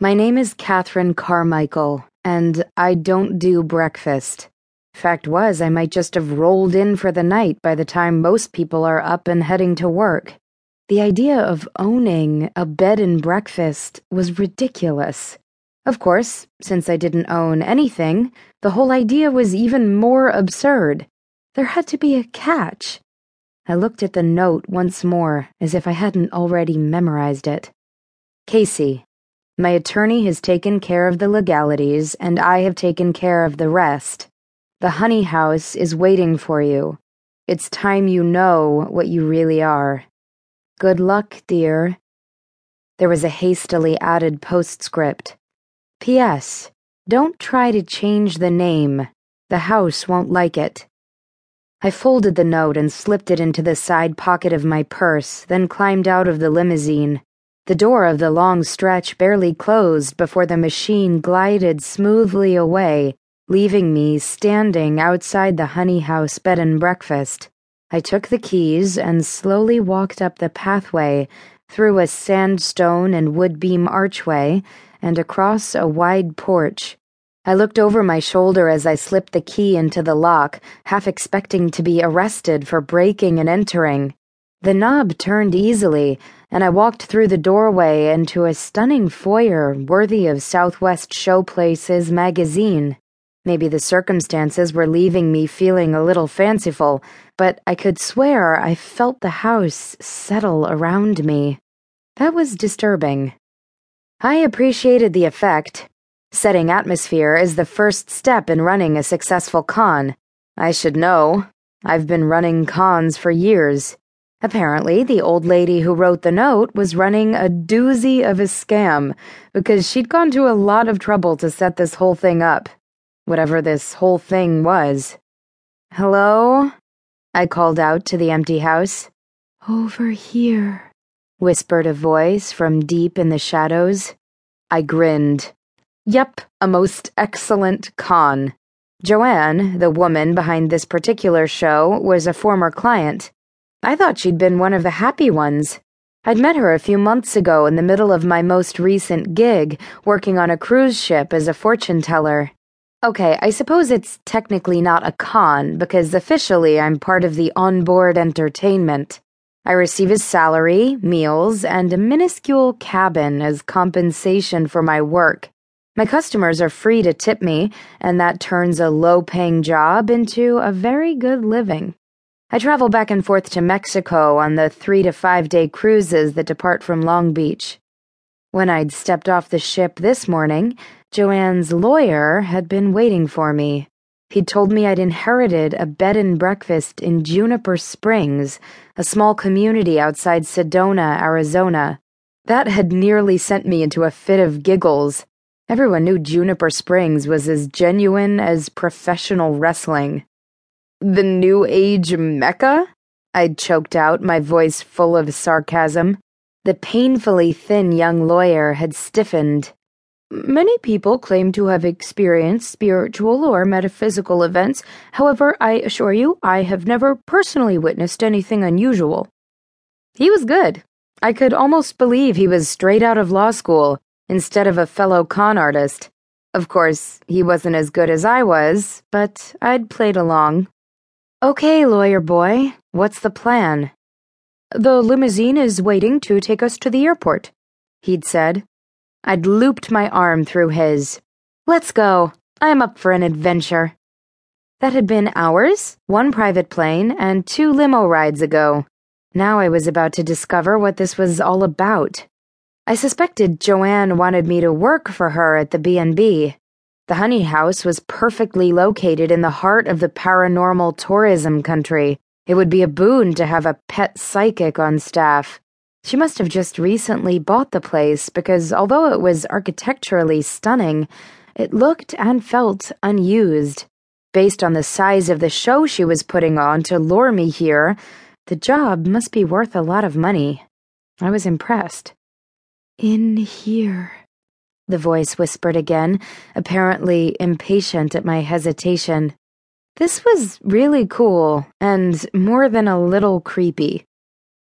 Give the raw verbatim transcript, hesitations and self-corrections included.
My name is Katherine Carmichael, and I don't do breakfast. Fact was, I might just have rolled in for the night by the time most people are up and heading to work. The idea of owning a bed and breakfast was ridiculous. Of course, since I didn't own anything, the whole idea was even more absurd. There had to be a catch. I looked at the note once more, as if I hadn't already memorized it. Casey, my attorney has taken care of the legalities, and I have taken care of the rest. The Honey House is waiting for you. It's time you know what you really are. Good luck, dear. There was a hastily added postscript. P S Don't try to change the name. The house won't like it. I folded the note and slipped it into the side pocket of my purse, then climbed out of the limousine. The door of the long stretch barely closed before the machine glided smoothly away, leaving me standing outside the Honey House bed and breakfast. I took the keys and slowly walked up the pathway, through a sandstone and wood beam archway, and across a wide porch. I looked over my shoulder as I slipped the key into the lock, half expecting to be arrested for breaking and entering. The knob turned easily, and I walked through the doorway into a stunning foyer worthy of Southwest Showplace's magazine. Maybe the circumstances were leaving me feeling a little fanciful, but I could swear I felt the house settle around me. That was disturbing. I appreciated the effect. Setting atmosphere is the first step in running a successful con. I should know. I've been running cons for years. Apparently, the old lady who wrote the note was running a doozy of a scam, because she'd gone to a lot of trouble to set this whole thing up. Whatever this whole thing was. Hello? I called out to the empty house. Over here, whispered a voice from deep in the shadows. I grinned. Yep, a most excellent con. Joanne, the woman behind this particular show, was a former client. I thought she'd been one of the happy ones. I'd met her a few months ago in the middle of my most recent gig, working on a cruise ship as a fortune teller. Okay, I suppose it's technically not a con, because officially I'm part of the onboard entertainment. I receive his salary, meals, and a minuscule cabin as compensation for my work. My customers are free to tip me, and that turns a low-paying job into a very good living. I travel back and forth to Mexico on the three- to five-day cruises that depart from Long Beach. When I'd stepped off the ship this morning, Joanne's lawyer had been waiting for me. He'd told me I'd inherited a bed and breakfast in Juniper Springs, a small community outside Sedona, Arizona. That had nearly sent me into a fit of giggles. Everyone knew Juniper Springs was as genuine as professional wrestling. The New Age Mecca? I'd choked out, my voice full of sarcasm. The painfully thin young lawyer had stiffened. Many people claim to have experienced spiritual or metaphysical events. However, I assure you, I have never personally witnessed anything unusual. He was good. I could almost believe he was straight out of law school instead of a fellow con artist. Of course, he wasn't as good as I was, but I'd played along. Okay, lawyer boy, what's the plan? The limousine is waiting to take us to the airport, he'd said. I'd looped my arm through his. Let's go. I'm up for an adventure. That had been hours, one private plane, and two limo rides ago. Now I was about to discover what this was all about. I suspected Joanne wanted me to work for her at the B and B. The Honey House was perfectly located in the heart of the paranormal tourism country. It would be a boon to have a pet psychic on staff. She must have just recently bought the place because although it was architecturally stunning, it looked and felt unused. Based on the size of the show she was putting on to lure me here, the job must be worth a lot of money. I was impressed. In here, the voice whispered again, apparently impatient at my hesitation. This was really cool, and more than a little creepy.